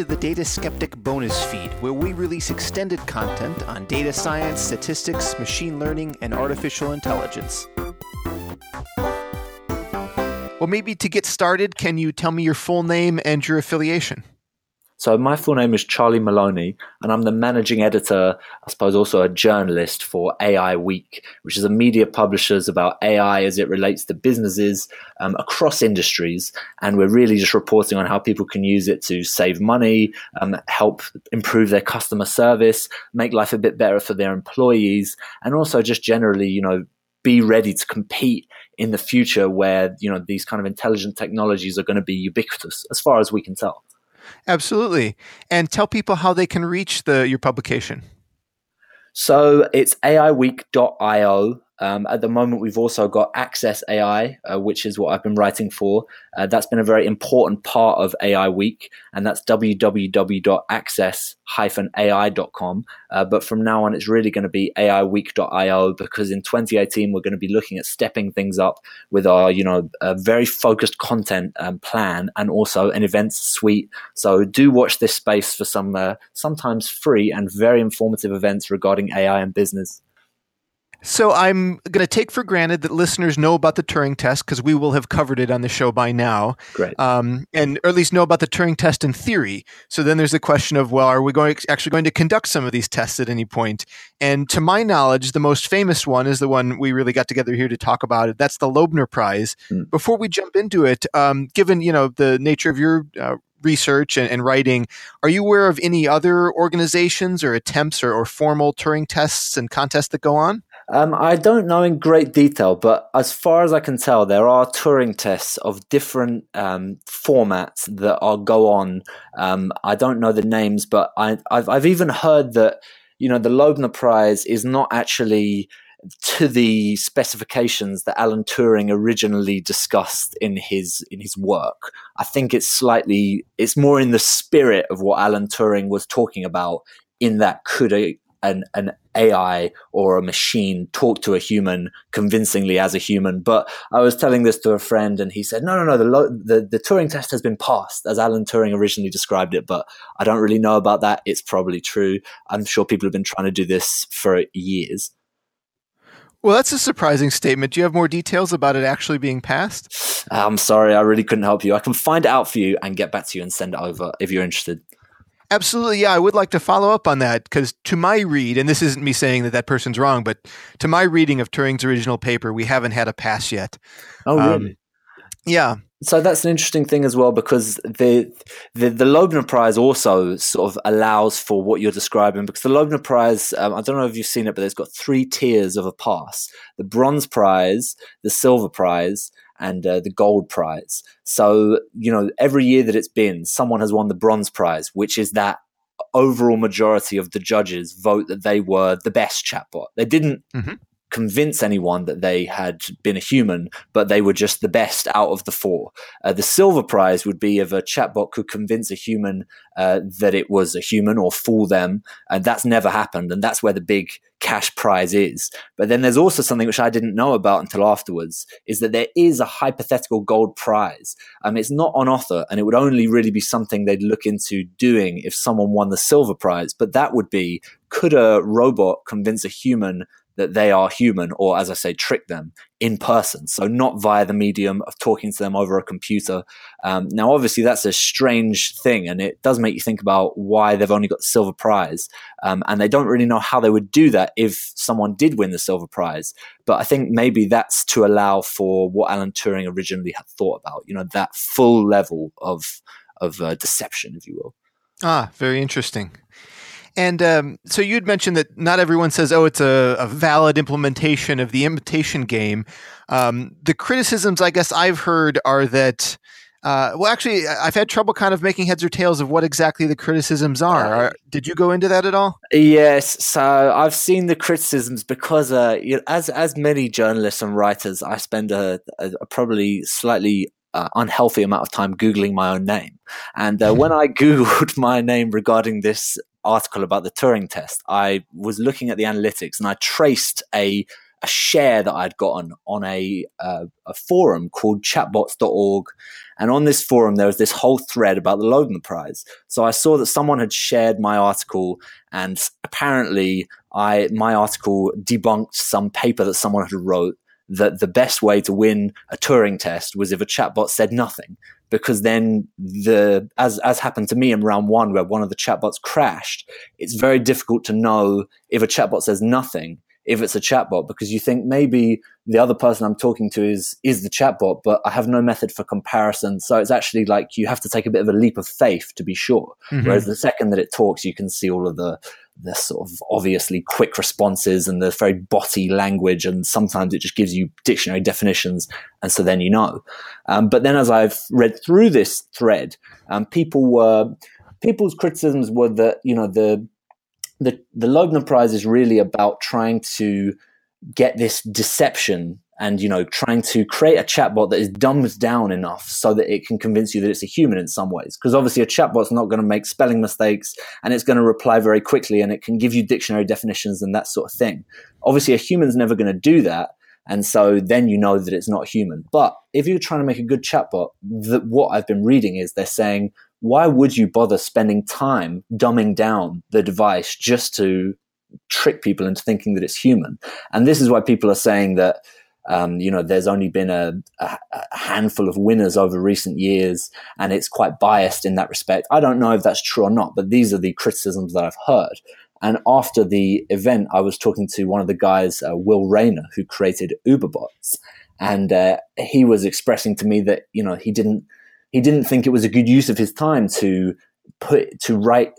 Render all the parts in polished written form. to the Data Skeptic bonus feed, where we release extended content on data science, statistics, machine learning, and artificial intelligence. Well, maybe to get started, can you tell me your full name and your affiliation? So my full name is Charlie Maloney, and I'm the managing editor, I suppose also a journalist for AI Week, which is a media publishers about AI as it relates to businesses across industries. And we're really just reporting on how people can use it to save money, help improve their customer service, make life a bit better for their employees, and also just generally, you know, be ready to compete in the future where, you know, these kind of intelligent technologies are going to be ubiquitous as far as we can tell. Absolutely. And tell people how they can reach your publication. So it's aiweek.io. At the moment, we've also got Access AI, which is what I've been writing for. That's been a very important part of AI Week, and that's www.access-ai.com. But from now on, it's really going to be aiweek.io, because in 2018, we're going to be looking at stepping things up with our, you know, very focused content plan, and also an events suite. So do watch this space for some sometimes free and very informative events regarding AI and business. So I'm going to take for granted that listeners know about the Turing test, because we will have covered it on the show by now. Great. And or at least know about the Turing test in theory. So then there's the question of, well, are we actually going to conduct some of these tests at any point? And to my knowledge, the most famous one is the one we really got together here to talk about it. That's the Loebner Prize. Mm. Before we jump into it, given, you know, the nature of your research and writing, are you aware of any other organizations or attempts or formal Turing tests and contests that go on? I don't know in great detail, but as far as I can tell, there are Turing tests of different formats that go on. I don't know the names, but I've even heard that, you know, the Loebner Prize is not actually to the specifications that Alan Turing originally discussed in his work. I think it's more in the spirit of what Alan Turing was talking about, in that could an AI or a machine talk to a human convincingly as a human. But I was telling this to a friend, and he said, no, the Turing test has been passed as Alan Turing originally described it, but I don't really know about that. It's probably true. I'm sure people have been trying to do this for years. Well, that's a surprising statement. Do you have more details about it actually being passed? I'm sorry, I really couldn't help you. I can find it out for you and get back to you and send it over if you're interested. Absolutely, yeah. I would like to follow up on that, because to my read, and this isn't me saying that person's wrong, but to my reading of Turing's original paper, we haven't had a pass yet. Oh, really? Yeah. So that's an interesting thing as well, because the Loebner Prize also sort of allows for what you're describing, because the Loebner Prize, I don't know if you've seen it, but it's got 3 tiers of a pass: the Bronze Prize, the Silver Prize, and the Gold Prize. So, you know, every year that it's been, someone has won the Bronze Prize, which is that overall majority of the judges vote that they were the best chatbot. They didn't convince anyone that they had been a human, but they were just the best out of the 4. The Silver Prize would be if a chatbot could convince a human that it was a human or fool them, and that's never happened, and that's where the big cash prize is. But then there's also something which I didn't know about until afterwards, is that there is a hypothetical Gold Prize. It's not on offer, and it would only really be something they'd look into doing if someone won the Silver Prize, but that would be, could a robot convince a human that they are human, or as I say, trick them in person. So not via the medium of talking to them over a computer. Now, obviously, that's a strange thing, and it does make you think about why they've only got the Silver Prize. And they don't really know how they would do that if someone did win the Silver Prize. But I think maybe that's to allow for what Alan Turing originally had thought about, you know, that full level of deception, if you will. Ah, very interesting. And so you'd mentioned that not everyone says, oh, it's a valid implementation of the imitation game. The criticisms I guess I've heard are that, well, actually, I've had trouble kind of making heads or tails of what exactly the criticisms are. Did you go into that at all? Yes. So I've seen the criticisms because you know, as many journalists and writers, I spend a probably slightly unhealthy amount of time Googling my own name. And when I Googled my name regarding this article about the Turing test, I was looking at the analytics, and I traced a a share that I'd gotten on a forum called chatbots.org. And on this forum, there was this whole thread about the Loebner Prize. So I saw that someone had shared my article, and apparently my article debunked some paper that someone had wrote that the best way to win a Turing test was if a chatbot said nothing, because then as happened to me in round one, where one of the chatbots crashed, it's very difficult to know if a chatbot says nothing, if it's a chatbot, because you think maybe the other person I'm talking to is the chatbot, but I have no method for comparison. So it's actually like you have to take a bit of a leap of faith to be sure. Mm-hmm. Whereas the second that it talks, you can see all of the sort of obviously quick responses and the very botty language, and sometimes it just gives you dictionary definitions, and so then you know. But then as I've read through this thread, people's criticisms were that, you know, the Loebner Prize is really about trying to get this deception and, you know, trying to create a chatbot that is dumbed down enough so that it can convince you that it's a human in some ways. Because obviously a chatbot's not going to make spelling mistakes, and it's going to reply very quickly, and it can give you dictionary definitions and that sort of thing. Obviously a human's never going to do that, and so then you know that it's not human. But if you're trying to make a good chatbot, what I've been reading is they're saying, why would you bother spending time dumbing down the device just to trick people into thinking that it's human? And this is why people are saying that, you know, there's only been a handful of winners over recent years, and it's quite biased in that respect. I don't know if that's true or not, but these are the criticisms that I've heard. And after the event, I was talking to one of the guys, Will Rayner, who created UberBots, and he was expressing to me that, you know, he didn't think it was a good use of his time to write,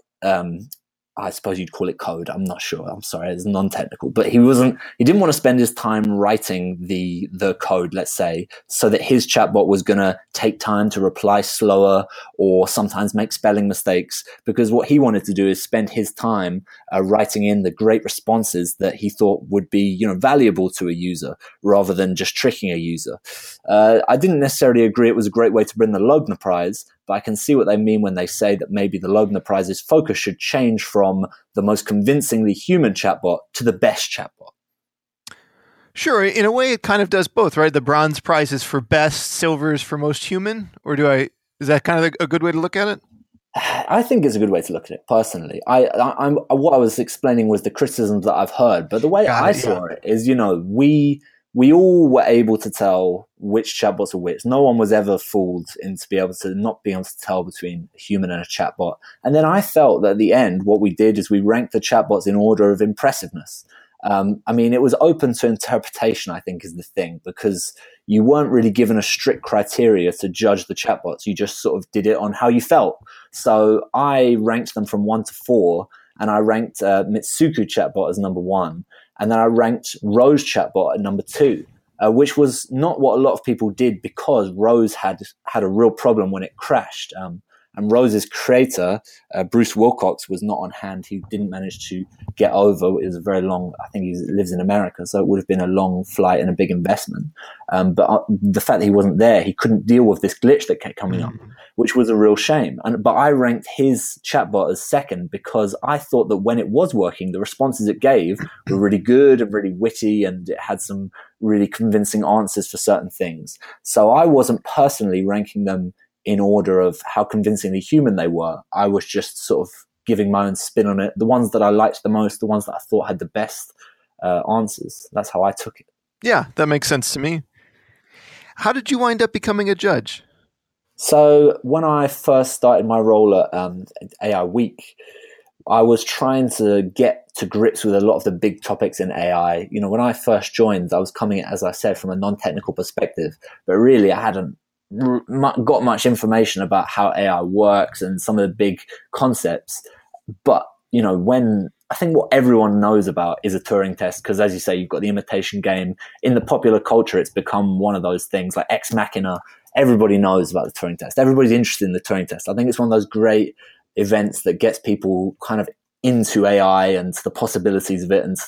I suppose you'd call it code. I'm not sure. I'm sorry. It's non-technical, but he didn't want to spend his time writing the code, let's say, so that his chatbot was going to take time to reply slower or sometimes make spelling mistakes, because what he wanted to do is spend his time writing in the great responses that he thought would be, you know, valuable to a user rather than just tricking a user. I didn't necessarily agree it was a great way to win the Loebner Prize, but I can see what they mean when they say that maybe the Loebner Prize's focus should change from the most convincingly human chatbot to the best chatbot. Sure. In a way, it kind of does both, right? The bronze prize is for best, silver is for most human, or is that kind of a good way to look at it? I think it's a good way to look at it, personally. I'm what I was explaining was the criticisms that I've heard, but the way saw it is, you know, we all were able to tell which chatbots were which. No one was ever fooled into not being able to tell between a human and a chatbot. And then I felt that at the end, what we did is we ranked the chatbots in order of impressiveness. I mean, it was open to interpretation, I think, is the thing, because you weren't really given a strict criteria to judge the chatbots. You just sort of did it on how you felt. So I ranked them from 1 to 4, and I ranked Mitsuku chatbot as number 1. And then I ranked Rose Chatbot at number 2, which was not what a lot of people did, because Rose had a real problem when it crashed. And Rose's creator, Bruce Wilcox, was not on hand. He didn't manage to get over. It was a very long, I think he lives in America, so it would have been a long flight and a big investment. But the fact that he wasn't there, he couldn't deal with this glitch that kept coming up, which was a real shame. But I ranked his chatbot as second, because I thought that when it was working, the responses it gave were really good and really witty, and it had some really convincing answers for certain things. So I wasn't personally ranking them in order of how convincingly human they were. I was just sort of giving my own spin on it. The ones that I liked the most, the ones that I thought had the best answers. That's how I took it. Yeah, that makes sense to me. How did you wind up becoming a judge? So when I first started my role at AI Week, I was trying to get to grips with a lot of the big topics in AI. You know, when I first joined, I was coming, as I said, from a non-technical perspective, but really I hadn't got much information about how AI works and some of the big concepts. But, you know, I think what everyone knows about is a Turing test, because, as you say, you've got the imitation game. In the popular culture, it's become one of those things like Ex Machina. Everybody knows about the Turing test. Everybody's interested in the Turing test. I think it's one of those great events that gets people kind of into AI and to the possibilities of it and to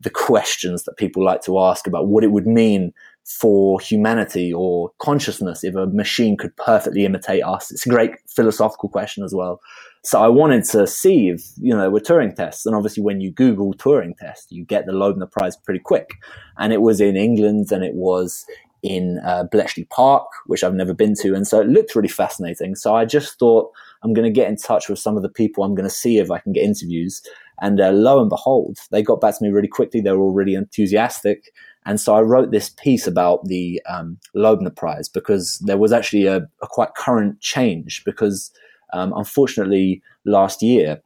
the questions that people like to ask about what it would mean for humanity or consciousness if a machine could perfectly imitate us? It's a great philosophical question as well. So I wanted to see if, you know, with Turing tests, and obviously when you Google Turing test, you get the Loebner Prize pretty quick. And it was in England and it was in Bletchley Park, which I've never been to. And so it looked really fascinating. So I just thought, I'm going to get in touch with some of the people. I'm going to see if I can get interviews. And lo and behold, they got back to me really quickly. They were all really enthusiastic. And so I wrote this piece about the Loebner Prize because there was actually a quite current change because unfortunately last year,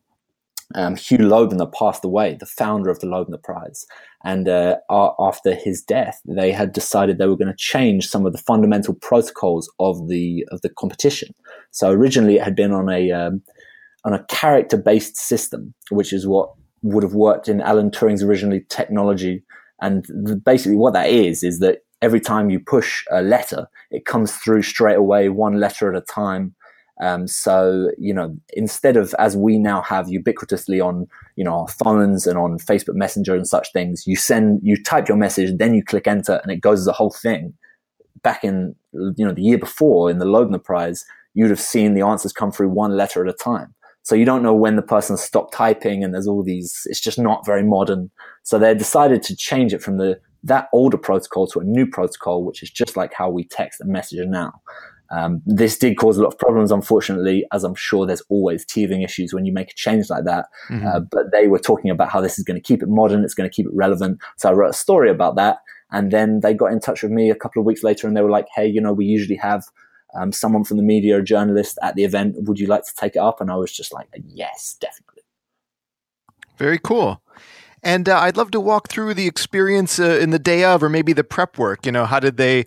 Hugh Loebner passed away, the founder of the Loebner Prize. And after his death, they had decided they were going to change some of the fundamental protocols of the competition. So originally it had been on a character-based system, which is what would have worked in Alan Turing's originally technology. And basically what that is that every time you push a letter, it comes through straight away, one letter at a time. So, you know, instead of as we now have ubiquitously on, you know, our phones and on Facebook Messenger and such things, you type your message, then you click enter and it goes as a whole thing. Back in, you know, the year before in the Loebner Prize, you'd have seen the answers come through one letter at a time. So you don't know when the person stopped typing and there's all these, it's just not very modern. So they decided to change it from that older protocol to a new protocol, which is just like how we text and message now. This did cause a lot of problems, unfortunately, as I'm sure there's always teething issues when you make a change like that. Mm-hmm. But they were talking about how this is going to keep it modern, it's going to keep it relevant. So I wrote a story about that. And then they got in touch with me a couple of weeks later and they were like, hey, you know, we usually have someone from the media, a journalist at the event, would you like to take it up? And I was just like, yes, definitely. Very cool. And I'd love to walk through the experience in the day of, or maybe the prep work. You know, how did they,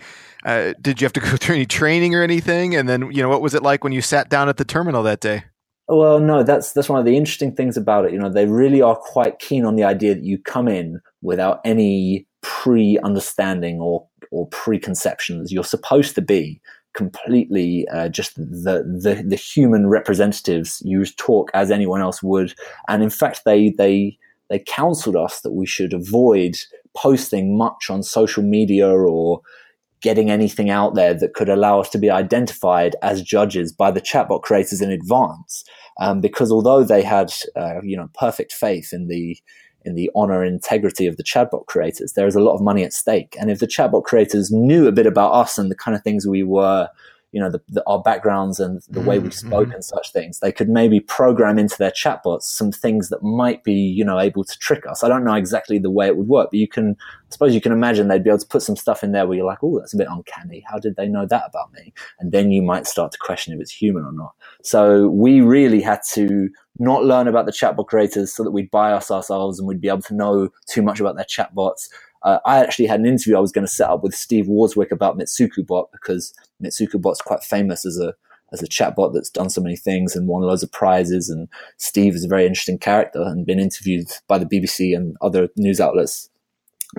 did you have to go through any training or anything? And then, you know, what was it like when you sat down at the terminal that day? Well, no, that's one of the interesting things about it. You know, they really are quite keen on the idea that you come in without any pre-understanding or preconceptions. You're supposed to be completely just the human representatives. You talk as anyone else would. And in fact, they counseled us that we should avoid posting much on social media or getting anything out there that could allow us to be identified as judges by the chatbot creators in advance. Because although they had, you know, perfect faith in the honor and integrity of the chatbot creators, there is a lot of money at stake. And if the chatbot creators knew a bit about us and the kind of things we were, you know, our backgrounds and the way we spoke and such things, they could maybe program into their chatbots some things that might be, you know, able to trick us. I don't know exactly the way it would work, but I suppose you can imagine they'd be able to put some stuff in there where you're like, oh, that's a bit uncanny. How did they know that about me? And then you might start to question if it's human or not. So we really had to not learn about the chatbot creators so that we'd bias ourselves and we'd be able to know too much about their chatbots. I actually had an interview I was going to set up with Steve Worswick about Mitsuku bot, because Mitsuku bot's quite famous as a chatbot that's done so many things and won loads of prizes. And Steve is a very interesting character and been interviewed by the BBC and other news outlets.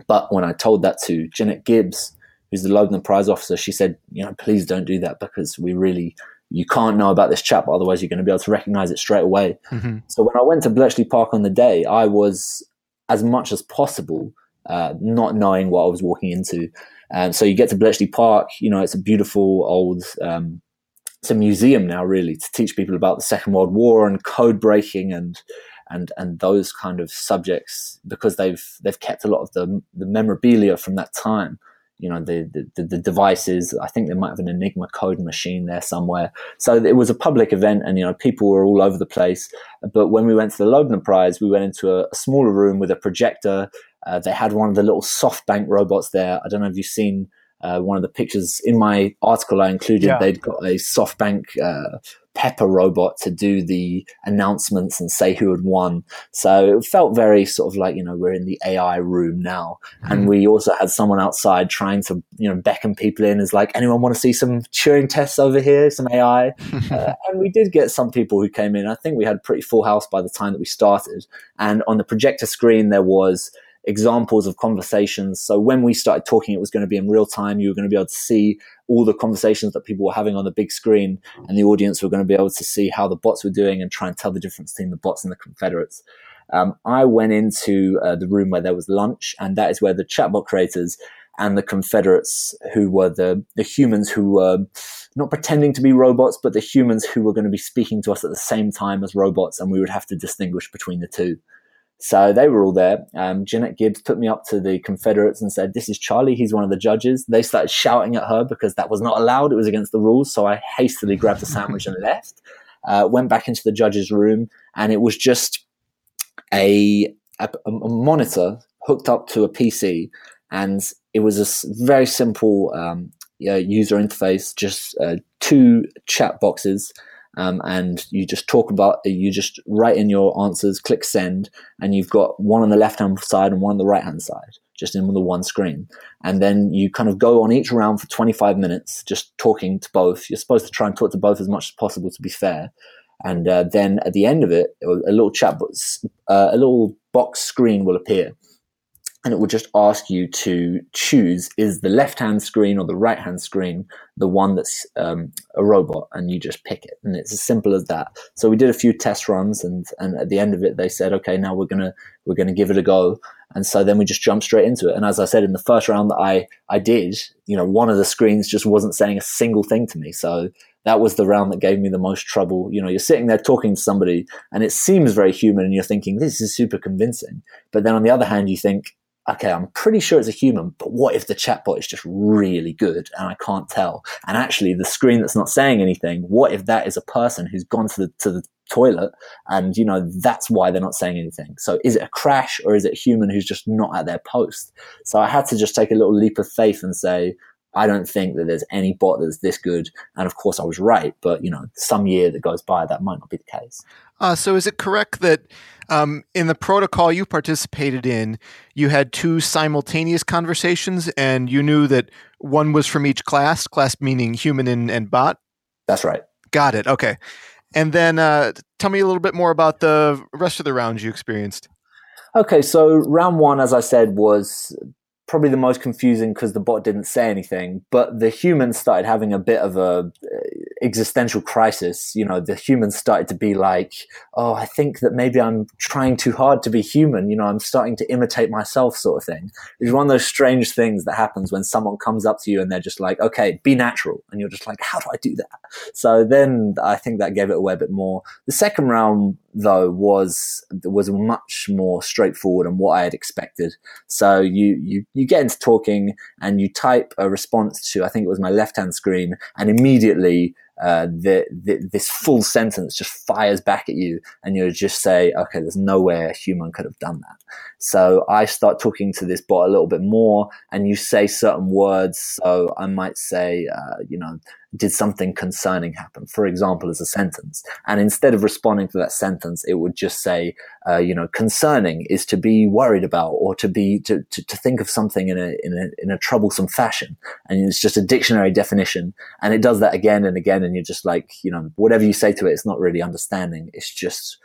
But when I told that to Janet Gibbs, who's the Loebner Prize officer, she said, you know, please don't do that because you can't know about this chatbot, otherwise you're going to be able to recognize it straight away. Mm-hmm. So when I went to Bletchley Park on the day, I was, as much as possible, not knowing what I was walking into. So you get to Bletchley Park, you know, it's a beautiful old, it's a museum now really to teach people about the Second World War and code breaking and those kind of subjects, because they've kept a lot of the memorabilia from that time. You know, the devices, I think they might have an Enigma code machine there somewhere. So it was a public event and, you know, people were all over the place. But when we went to the Loebner Prize, we went into a smaller room with a projector. They had one of the little SoftBank robots there. I don't know if you've seen one of the pictures in my article I included. Yeah. They'd got a SoftBank Pepper robot to do the announcements and say who had won. So it felt very sort of like, you know, we're in the AI room now. Mm-hmm. And we also had someone outside trying to, you know, beckon people in, as like, anyone want to see some Turing tests over here, some AI? And we did get some people who came in. I think we had a pretty full house by the time that we started. And on the projector screen, there was examples of conversations. So when we started talking, it was going to be in real time. You were going to be able to see all the conversations that people were having on the big screen, and the audience were going to be able to see how the bots were doing and try and tell the difference between the bots and the Confederates. I went into the room where there was lunch, and that is where the chatbot creators and the Confederates, who were the humans who were not pretending to be robots, but the humans who were going to be speaking to us at the same time as robots, and we would have to distinguish between the two. So they were all there. Janet Gibbs put me up to the Confederates and said, "This is Charlie. He's one of the judges." They started shouting at her because that was not allowed. It was against the rules. So I hastily grabbed a sandwich and left, went back into the judges' room, and it was just a monitor hooked up to a PC, and it was a very simple user interface, just two chat boxes. And you just you just write in your answers, click send, and you've got one on the left-hand side and one on the right-hand side, just in the one screen. And then you kind of go on each round for 25 minutes, just talking to both. You're supposed to try and talk to both as much as possible to be fair. And then at the end of it, a little box screen will appear, and it will just ask you to choose, is the left-hand screen or the right-hand screen the one that's a robot, and you just pick it. And it's as simple as that. So we did a few test runs, and at the end of it, they said, okay, now we're gonna give it a go. And so then we just jumped straight into it. And as I said, in the first round that I did, one of the screens just wasn't saying a single thing to me. So that was the round that gave me the most trouble. You're sitting there talking to somebody, and it seems very human, and you're thinking, this is super convincing. But then on the other hand, you think, okay, I'm pretty sure it's a human, but what if the chatbot is just really good and I can't tell? And actually, the screen that's not saying anything, what if that is a person who's gone to the toilet, and that's why they're not saying anything? So is it a crash, or is it a human who's just not at their post? So I had to just take a little leap of faith and say, I don't think that there's any bot that's this good. And of course I was right, but some year that goes by, that might not be the case. So is it correct that in the protocol you participated in, you had two simultaneous conversations, and you knew that one was from each class meaning human and bot? That's right. Got it. Okay. And then tell me a little bit more about the rest of the rounds you experienced. Okay. So round one, as I said, was probably the most confusing because the bot didn't say anything, but the humans started having a bit of a existential crisis. The humans started to be like, oh, I think that maybe I'm trying too hard to be human. I'm starting to imitate myself, sort of thing. It's one of those strange things that happens when someone comes up to you and they're just like, okay, be natural. And you're just like, how do I do that? So then I think that gave it away a bit more. The second round, though, was much more straightforward and what I had expected. So you get into talking, and you type a response to, I think it was my left-hand screen, and immediately this full sentence just fires back at you, and you just say, okay, there's no way a human could have done that. So I start talking to this bot a little bit more, and you say certain words. So I might say, did something concerning happen, for example, as a sentence? And instead of responding to that sentence, it would just say, concerning is to be worried about, or to think of something in a troublesome fashion. And it's just a dictionary definition, and it does that again and again. And you're just like, whatever you say to it, it's not really understanding. It's just,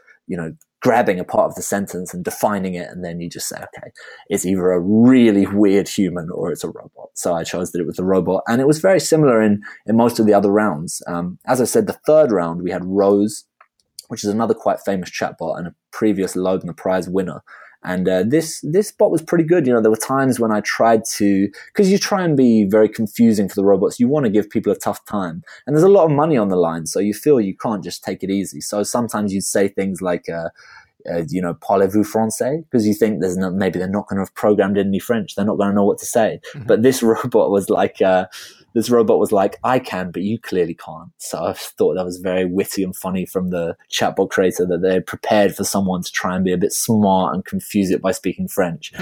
grabbing a part of the sentence and defining it. And then you just say, okay, it's either a really weird human or it's a robot. So I chose that it was a robot. And it was very similar in most of the other rounds. As I said, the third round, we had Rose, which is another quite famous chatbot and a previous Loebner Prize winner. And this bot was pretty good. There were times when I tried to, because you try and be very confusing for the robots. You want to give people a tough time. And there's a lot of money on the line, so you feel you can't just take it easy. So sometimes you'd say things like, parlez-vous français? Because you think maybe they're not going to have programmed in any French. They're not going to know what to say. Mm-hmm. But this robot was like, I can, but you clearly can't. So I thought that was very witty and funny from the chatbot creator, that they prepared for someone to try and be a bit smart and confuse it by speaking French.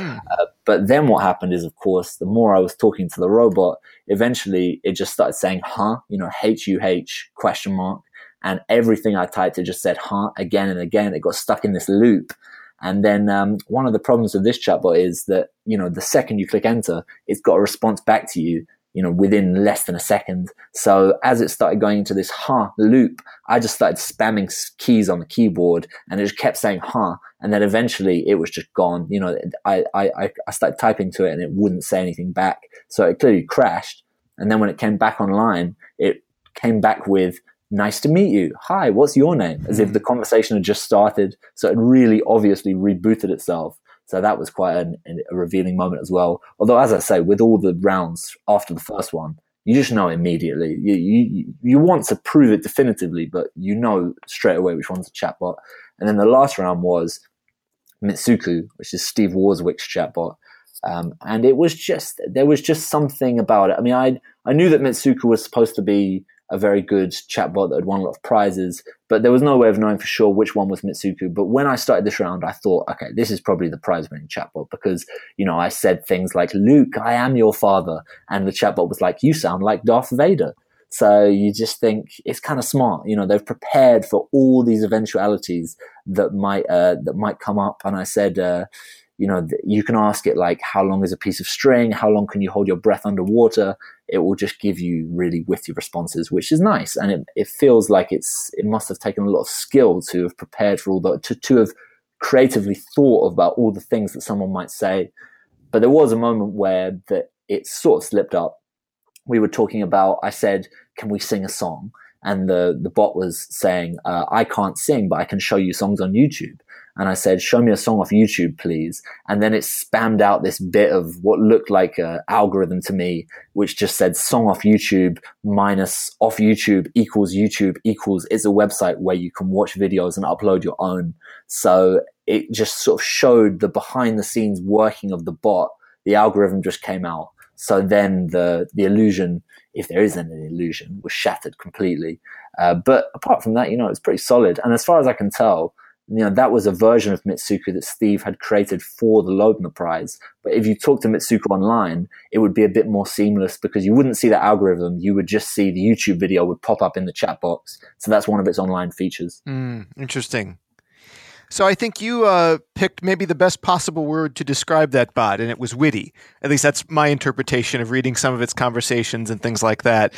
But then what happened is, of course, the more I was talking to the robot, eventually it just started saying, huh, H-U-H, question mark. And everything I typed, it just said, huh, again and again. It got stuck in this loop. And then one of the problems with this chatbot is that, the second you click enter, it's got a response back to you, within less than a second. So as it started going into this huh loop, I just started spamming keys on the keyboard, and it just kept saying huh. And then eventually it was just gone. I started typing to it and it wouldn't say anything back. So it clearly crashed. And then when it came back online, it came back with, nice to meet you. Hi, what's your name? As if the conversation had just started. So it really obviously rebooted itself. So that was quite a revealing moment as well. Although, as I say, with all the rounds after the first one, you just know immediately. You want to prove it definitively, but you know straight away which one's a chatbot. And then the last round was Mitsuku, which is Steve Worswick's chatbot. And it was just, there was just something about it. I mean, I knew that Mitsuku was supposed to be a very good chatbot that had won a lot of prizes, but there was no way of knowing for sure which one was Mitsuku. But when I started this round, I thought, okay, this is probably the prize-winning chatbot because, you know, I said things like, Luke, I am your father. And the chatbot was like, you sound like Darth Vader. So you just think it's kind of smart. You know, they've prepared for all these eventualities that might come up. And I said, you know, you can ask it like, how long is a piece of string? How long can you hold your breath underwater? It will just give you really witty responses, which is nice. And it feels like it must have taken a lot of skill to have prepared for all that, to have creatively thought about all the things that someone might say. But there was a moment where that it sort of slipped up. We were talking about, I said, can we sing a song? And the bot was saying, I can't sing, but I can show you songs on YouTube. And I said, show me a song off YouTube, please. And then it spammed out this bit of what looked like an algorithm to me, which just said song off YouTube minus off YouTube equals it's a website where you can watch videos and upload your own. So it just sort of showed the behind the scenes working of the bot. The algorithm just came out. So then the illusion, if there is an illusion, was shattered completely. But apart from that, you know, it's pretty solid. And as far as I can tell, you know, that was a version of Mitsuku that Steve had created for the Loebner Prize. But if you talk to Mitsuku online, it would be a bit more seamless because you wouldn't see the algorithm. You would just see the YouTube video would pop up in the chat box. So that's one of its online features. Interesting. So I think you picked maybe the best possible word to describe that bot, and it was witty. At least that's my interpretation of reading some of its conversations and things like that.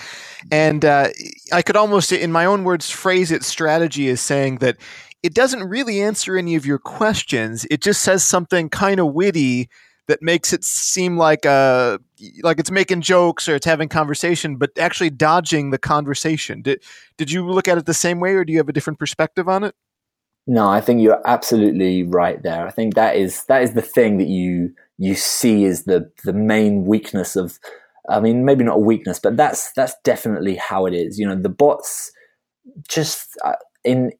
And I could almost, in my own words, phrase its strategy as saying that it doesn't really answer any of your questions. It just says something kind of witty that makes it seem like it's making jokes or it's having conversation, but actually dodging the conversation. Did you look at it the same way, or do you have a different perspective on it? No, I think you're absolutely right there. I think that is the thing that you see is the main weakness of, I mean, maybe not a weakness, but that's definitely how it is. You know, the bots just it's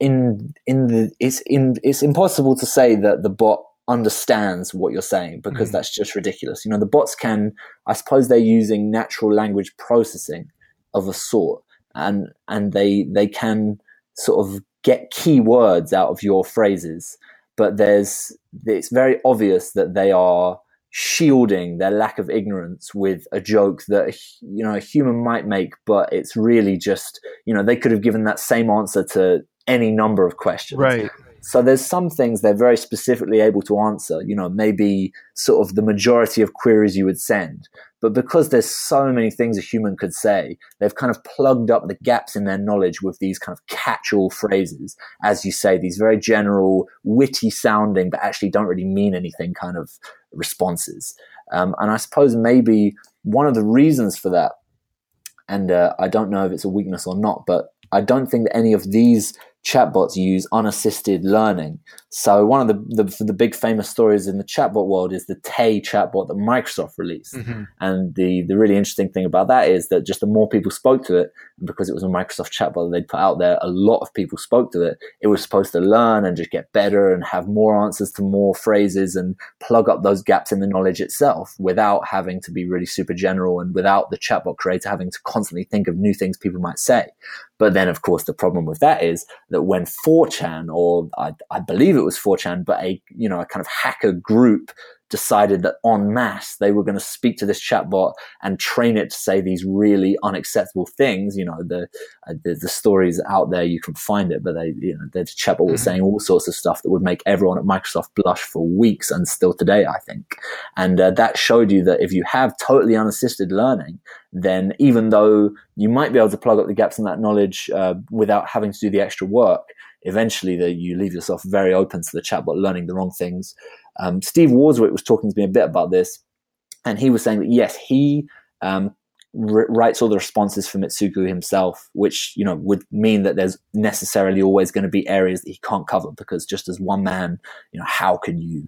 impossible to say that the bot understands what you're saying because that's just ridiculous. You know, the bots can, I suppose they're using natural language processing of a sort, and they can sort of get key words out of your phrases, but it's very obvious that they are shielding their lack of ignorance with a joke that, you know, a human might make, but it's really just, you know, they could have given that same answer to any number of questions. Right. So there's some things they're very specifically able to answer, you know, maybe sort of the majority of queries you would send. But because there's so many things a human could say, they've kind of plugged up the gaps in their knowledge with these kind of catch-all phrases, as you say, these very general, witty-sounding, but actually don't really mean anything kind of responses. And I suppose maybe one of the reasons for that, and I don't know if it's a weakness or not, but I don't think that any of these chatbots use unassisted learning. So one of the big famous stories in the chatbot world is the Tay chatbot that Microsoft released. Mm-hmm. And the really interesting thing about that is that just the more people spoke to it, because it was a Microsoft chatbot that they'd put out there, a lot of people spoke to it. It was supposed to learn and just get better and have more answers to more phrases and plug up those gaps in the knowledge itself without having to be really super general and without the chatbot creator having to constantly think of new things people might say. But then, of course, the problem with that is that when 4chan, or I believe it was 4chan, but a kind of hacker group decided that en masse they were going to speak to this chatbot and train it to say these really unacceptable things. You know, the stories out there, you can find it, but the chatbot was saying all sorts of stuff that would make everyone at Microsoft blush for weeks, and still today, I think. And that showed you that if you have totally unassisted learning, then even though you might be able to plug up the gaps in that knowledge without having to do the extra work, eventually you leave yourself very open to the chatbot learning the wrong things. Steve Worswick was talking to me a bit about this, and he was saying that, yes, he writes all the responses for Mitsuku himself, which, you know, would mean that there's necessarily always going to be areas that he can't cover, because just as one man, you know, how can you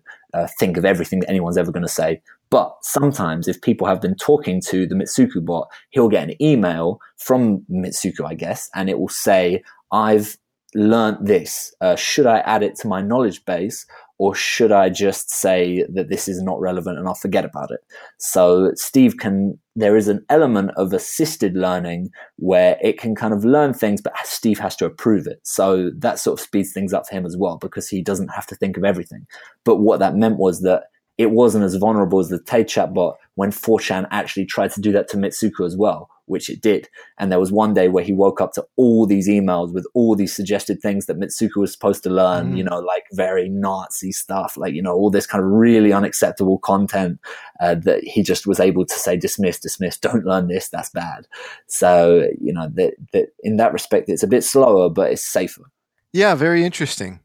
think of everything that anyone's ever going to say? But sometimes if people have been talking to the Mitsuku bot, he'll get an email from Mitsuku, I guess, and it will say, I've learned this. Should I add it to my knowledge base? Or should I just say that this is not relevant and I'll forget about it? So Steve can, there is an element of assisted learning where it can kind of learn things, but Steve has to approve it. So that sort of speeds things up for him as well, because he doesn't have to think of everything. But what that meant was that it wasn't as vulnerable as the Tay chatbot when 4chan actually tried to do that to Mitsuku as well, which it did. And there was one day where he woke up to all these emails with all these suggested things that Mitsuku was supposed to learn, you know, like very Nazi stuff, like, you know, all this kind of really unacceptable content that he just was able to say, dismiss, don't learn this, that's bad. So, you know, that in that respect, it's a bit slower, but it's safer. Yeah, very interesting.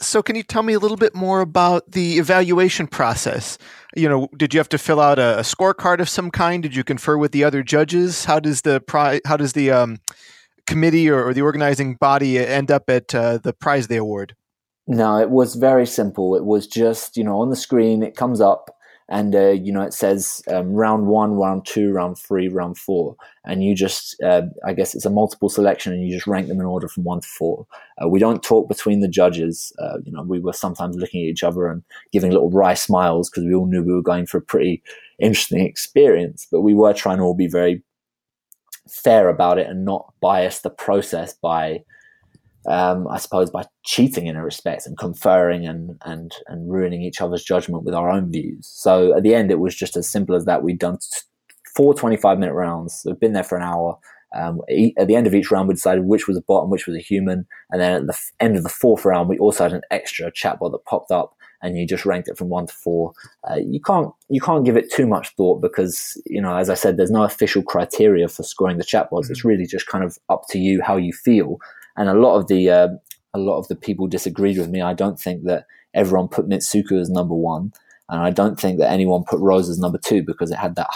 So can you tell me a little bit more about the evaluation process? You know, did you have to fill out a scorecard of some kind? Did you confer with the other judges? How does the committee or the organizing body end up at the prize they award? No, it was very simple. It was just, you know, on the screen, it comes up. And, you know, it says round one, round two, round three, round four. And you just, I guess it's a multiple selection, and you just rank them in order from 1 to 4. We don't talk between the judges. You know, we were sometimes looking at each other and giving little wry smiles because we all knew we were going for a pretty interesting experience. But we were trying to all be very fair about it and not bias the process by, I suppose, by cheating in a respect and conferring and ruining each other's judgment with our own views. So at the end, it was just as simple as that. We'd done 4 25-minute rounds. We've been there for an hour. At the end of each round, we decided which was a bot and which was a human. And then at the end of the 4th round, we also had an extra chatbot that popped up, and you just ranked it from 1 to 4. You can't give it too much thought because, you know, as I said, there's no official criteria for scoring the chatbots. It's really just kind of up to you how you feel. And a lot of the people disagreed with me. I don't think that everyone put Mitsuku as number 1, and I don't think that anyone put Rose as number 2 because it had that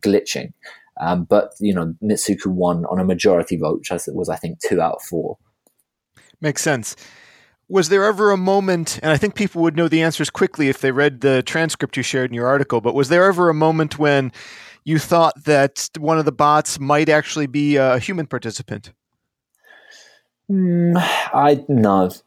glitching. But you know, Mitsuku won on a majority vote, which was I think 2 out of 4. Makes sense. Was there ever a moment, and I think people would know the answers quickly if they read the transcript you shared in your article, but was there ever a moment when you thought that one of the bots might actually be a human participant? No, not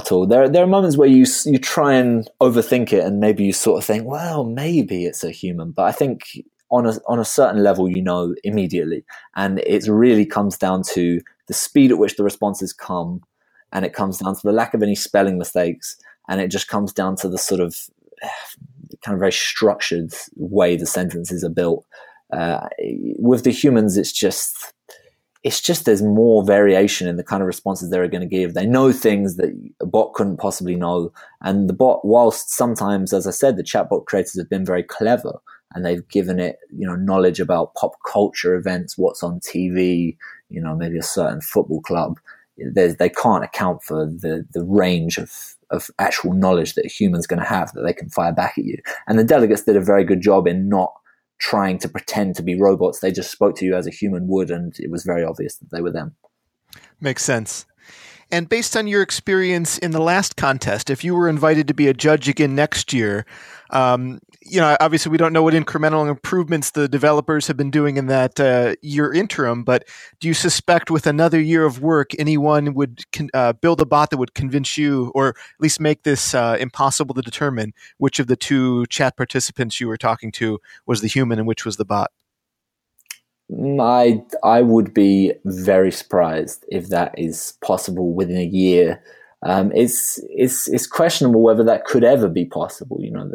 at all. There are moments where you try and overthink it, and maybe you sort of think, well, maybe it's a human. But I think on a certain level, you know immediately, and it really comes down to the speed at which the responses come, and it comes down to the lack of any spelling mistakes, and it just comes down to the sort of kind of very structured way the sentences are built. With the humans, it's just there's more variation in the kind of responses they're going to give. They know things that a bot couldn't possibly know. And the bot, whilst sometimes, as I said, the chatbot creators have been very clever and they've given it, you know, knowledge about pop culture events, what's on TV, you know, maybe a certain football club. They can't account for the range of actual knowledge that a human's going to have that they can fire back at you. And the delegates did a very good job in not trying to pretend to be robots. They just spoke to you as a human would, and it was very obvious that they were them. Makes sense. And based on your experience in the last contest, if you were invited to be a judge again next year, you know, obviously we don't know what incremental improvements the developers have been doing in that year interim, but do you suspect with another year of work, anyone would build a bot that would convince you, or at least make this impossible to determine which of the 2 chat participants you were talking to was the human and which was the bot? I would be very surprised if that is possible within a year. It's questionable whether that could ever be possible. You know,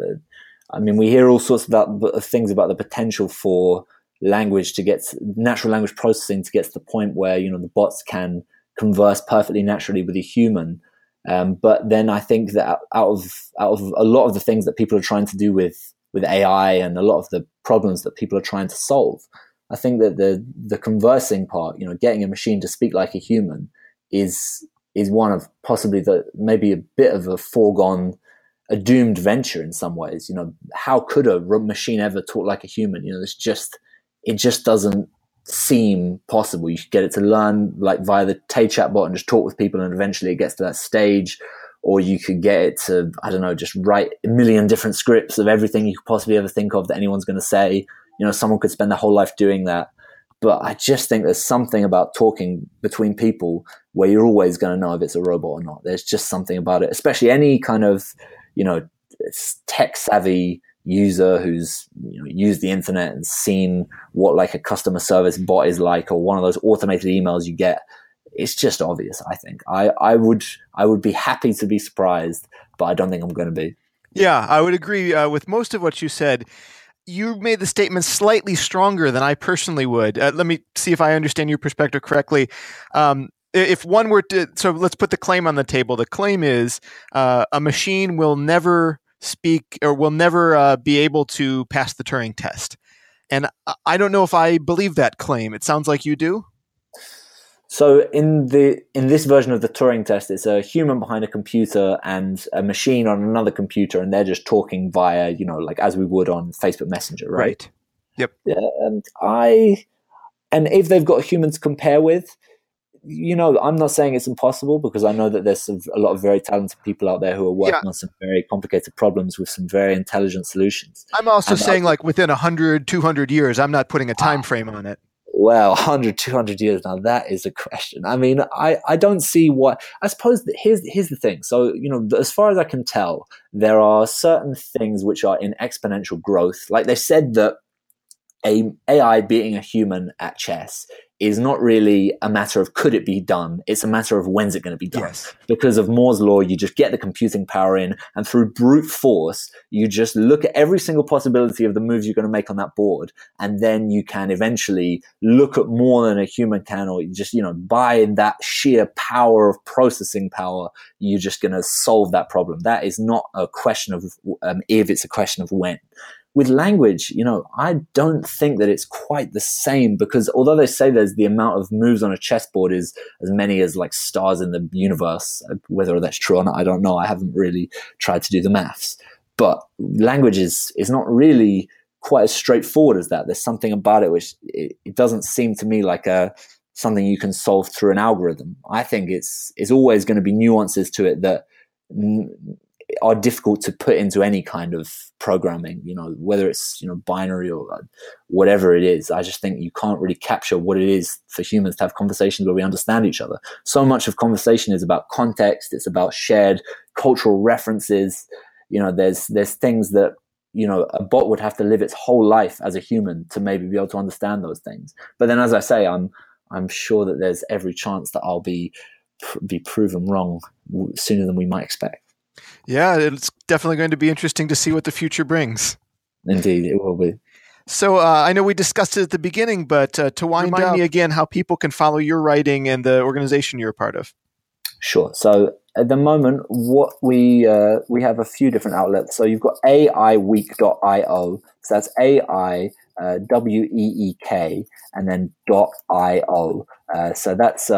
we hear all sorts of things about the potential for natural language processing to get to the point where, you know, the bots can converse perfectly naturally with a human. But then I think that out of a lot of the things that people are trying to do with AI and a lot of the problems that people are trying to solve, I think that the conversing part, you know, getting a machine to speak like a human is one of possibly maybe a bit of a foregone a doomed venture in some ways. You know, how could a machine ever talk like a human? You know, it's just, it just doesn't seem possible. You should get it to learn like via the Tay chatbot and just talk with people, and eventually it gets to that stage. Or you could get it to, I don't know, just write a million different scripts of everything you could possibly ever think of that anyone's going to say. You know, someone could spend their whole life doing that. But I just think there's something about talking between people where you're always going to know if it's a robot or not. There's just something about it, especially any kind of, you know, tech savvy user who's, you know, used the internet and seen what like a customer service bot is like, or one of those automated emails you get. It's just obvious, I think. I would be happy to be surprised, but I don't think I'm going to be. Yeah, I would agree with most of what you said. You made the statement slightly stronger than I personally would. Let me see if I understand your perspective correctly. If one were to, so let's put the claim on the table. The claim is a machine will never speak or will never be able to pass the Turing test. And I don't know if I believe that claim. It sounds like you do. So in this version of the Turing test, it's a human behind a computer and a machine on another computer, and they're just talking via, you know, like as we would on Facebook Messenger, right? Right. Yep. Yeah, and if they've got humans to compare with, you know, I'm not saying it's impossible, because I know that there's a lot of very talented people out there who are working on some very complicated problems with some very intelligent solutions. I'm also saying like within 100, 200 years, I'm not putting a time frame on it. Well, 100, 200 years, now that is a question. I mean, I don't see what – I suppose that here's the thing. So, you know, as far as I can tell, there are certain things which are in exponential growth. Like they said that AI beating a human at chess is not really a matter of could it be done. It's a matter of when's it going to be done. Yes. Because of Moore's law, you just get the computing power in, and through brute force, you just look at every single possibility of the moves you're going to make on that board, and then you can eventually look at more than a human can, or just, you know, by that sheer power of processing power, you're just going to solve that problem. That is not a question of if, it's a question of when. With language, you know, I don't think that it's quite the same, because although they say there's the amount of moves on a chessboard is as many as like stars in the universe, whether that's true or not, I don't know. I haven't really tried to do the maths. But language is not really quite as straightforward as that. There's something about it which it doesn't seem to me like something you can solve through an algorithm. I think it's always going to be nuances to it that are difficult to put into any kind of programming, you know, whether it's, you know, binary or whatever it is. I just think you can't really capture what it is for humans to have conversations where we understand each other. So much of conversation is about context. It's about shared cultural references. You know, there's things that, you know, a bot would have to live its whole life as a human to maybe be able to understand those things. But then, as I say, I'm sure that there's every chance that I'll be proven wrong sooner than we might expect. Yeah, it's definitely going to be interesting to see what the future brings. Indeed, it will be. So I know we discussed it at the beginning, but to remind me again how people can follow your writing and the organization you're a part of. Sure. So at the moment, what we have a few different outlets. So you've got aiweek.io. So that's AI, W-E-E-K, and then .io. So that's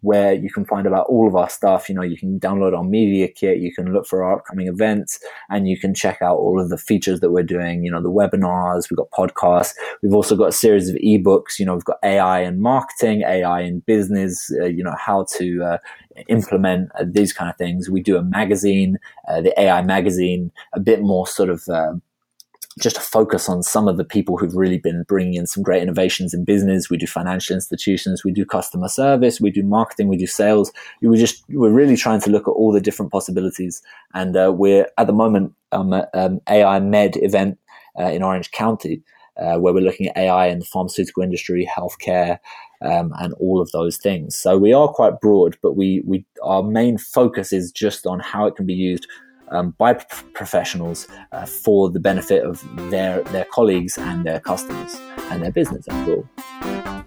where you can find about all of our stuff. You know, you can download our media kit, you can look for our upcoming events, and you can check out all of the features that we're doing. You know, the webinars, we've got podcasts. We've also got a series of ebooks. You know, we've got AI in marketing, AI in business, you know, how to implement these kind of things. We do a magazine, the AI magazine, a bit more sort of just to focus on some of the people who've really been bringing in some great innovations in business. We do financial institutions, we do customer service, we do marketing, we do sales. We're really trying to look at all the different possibilities. And we're at the moment at an AI Med event in Orange County, where we're looking at AI in the pharmaceutical industry, healthcare, and all of those things. So we are quite broad, but we our main focus is just on how it can be used by professionals for the benefit of their colleagues and their customers and their business overall.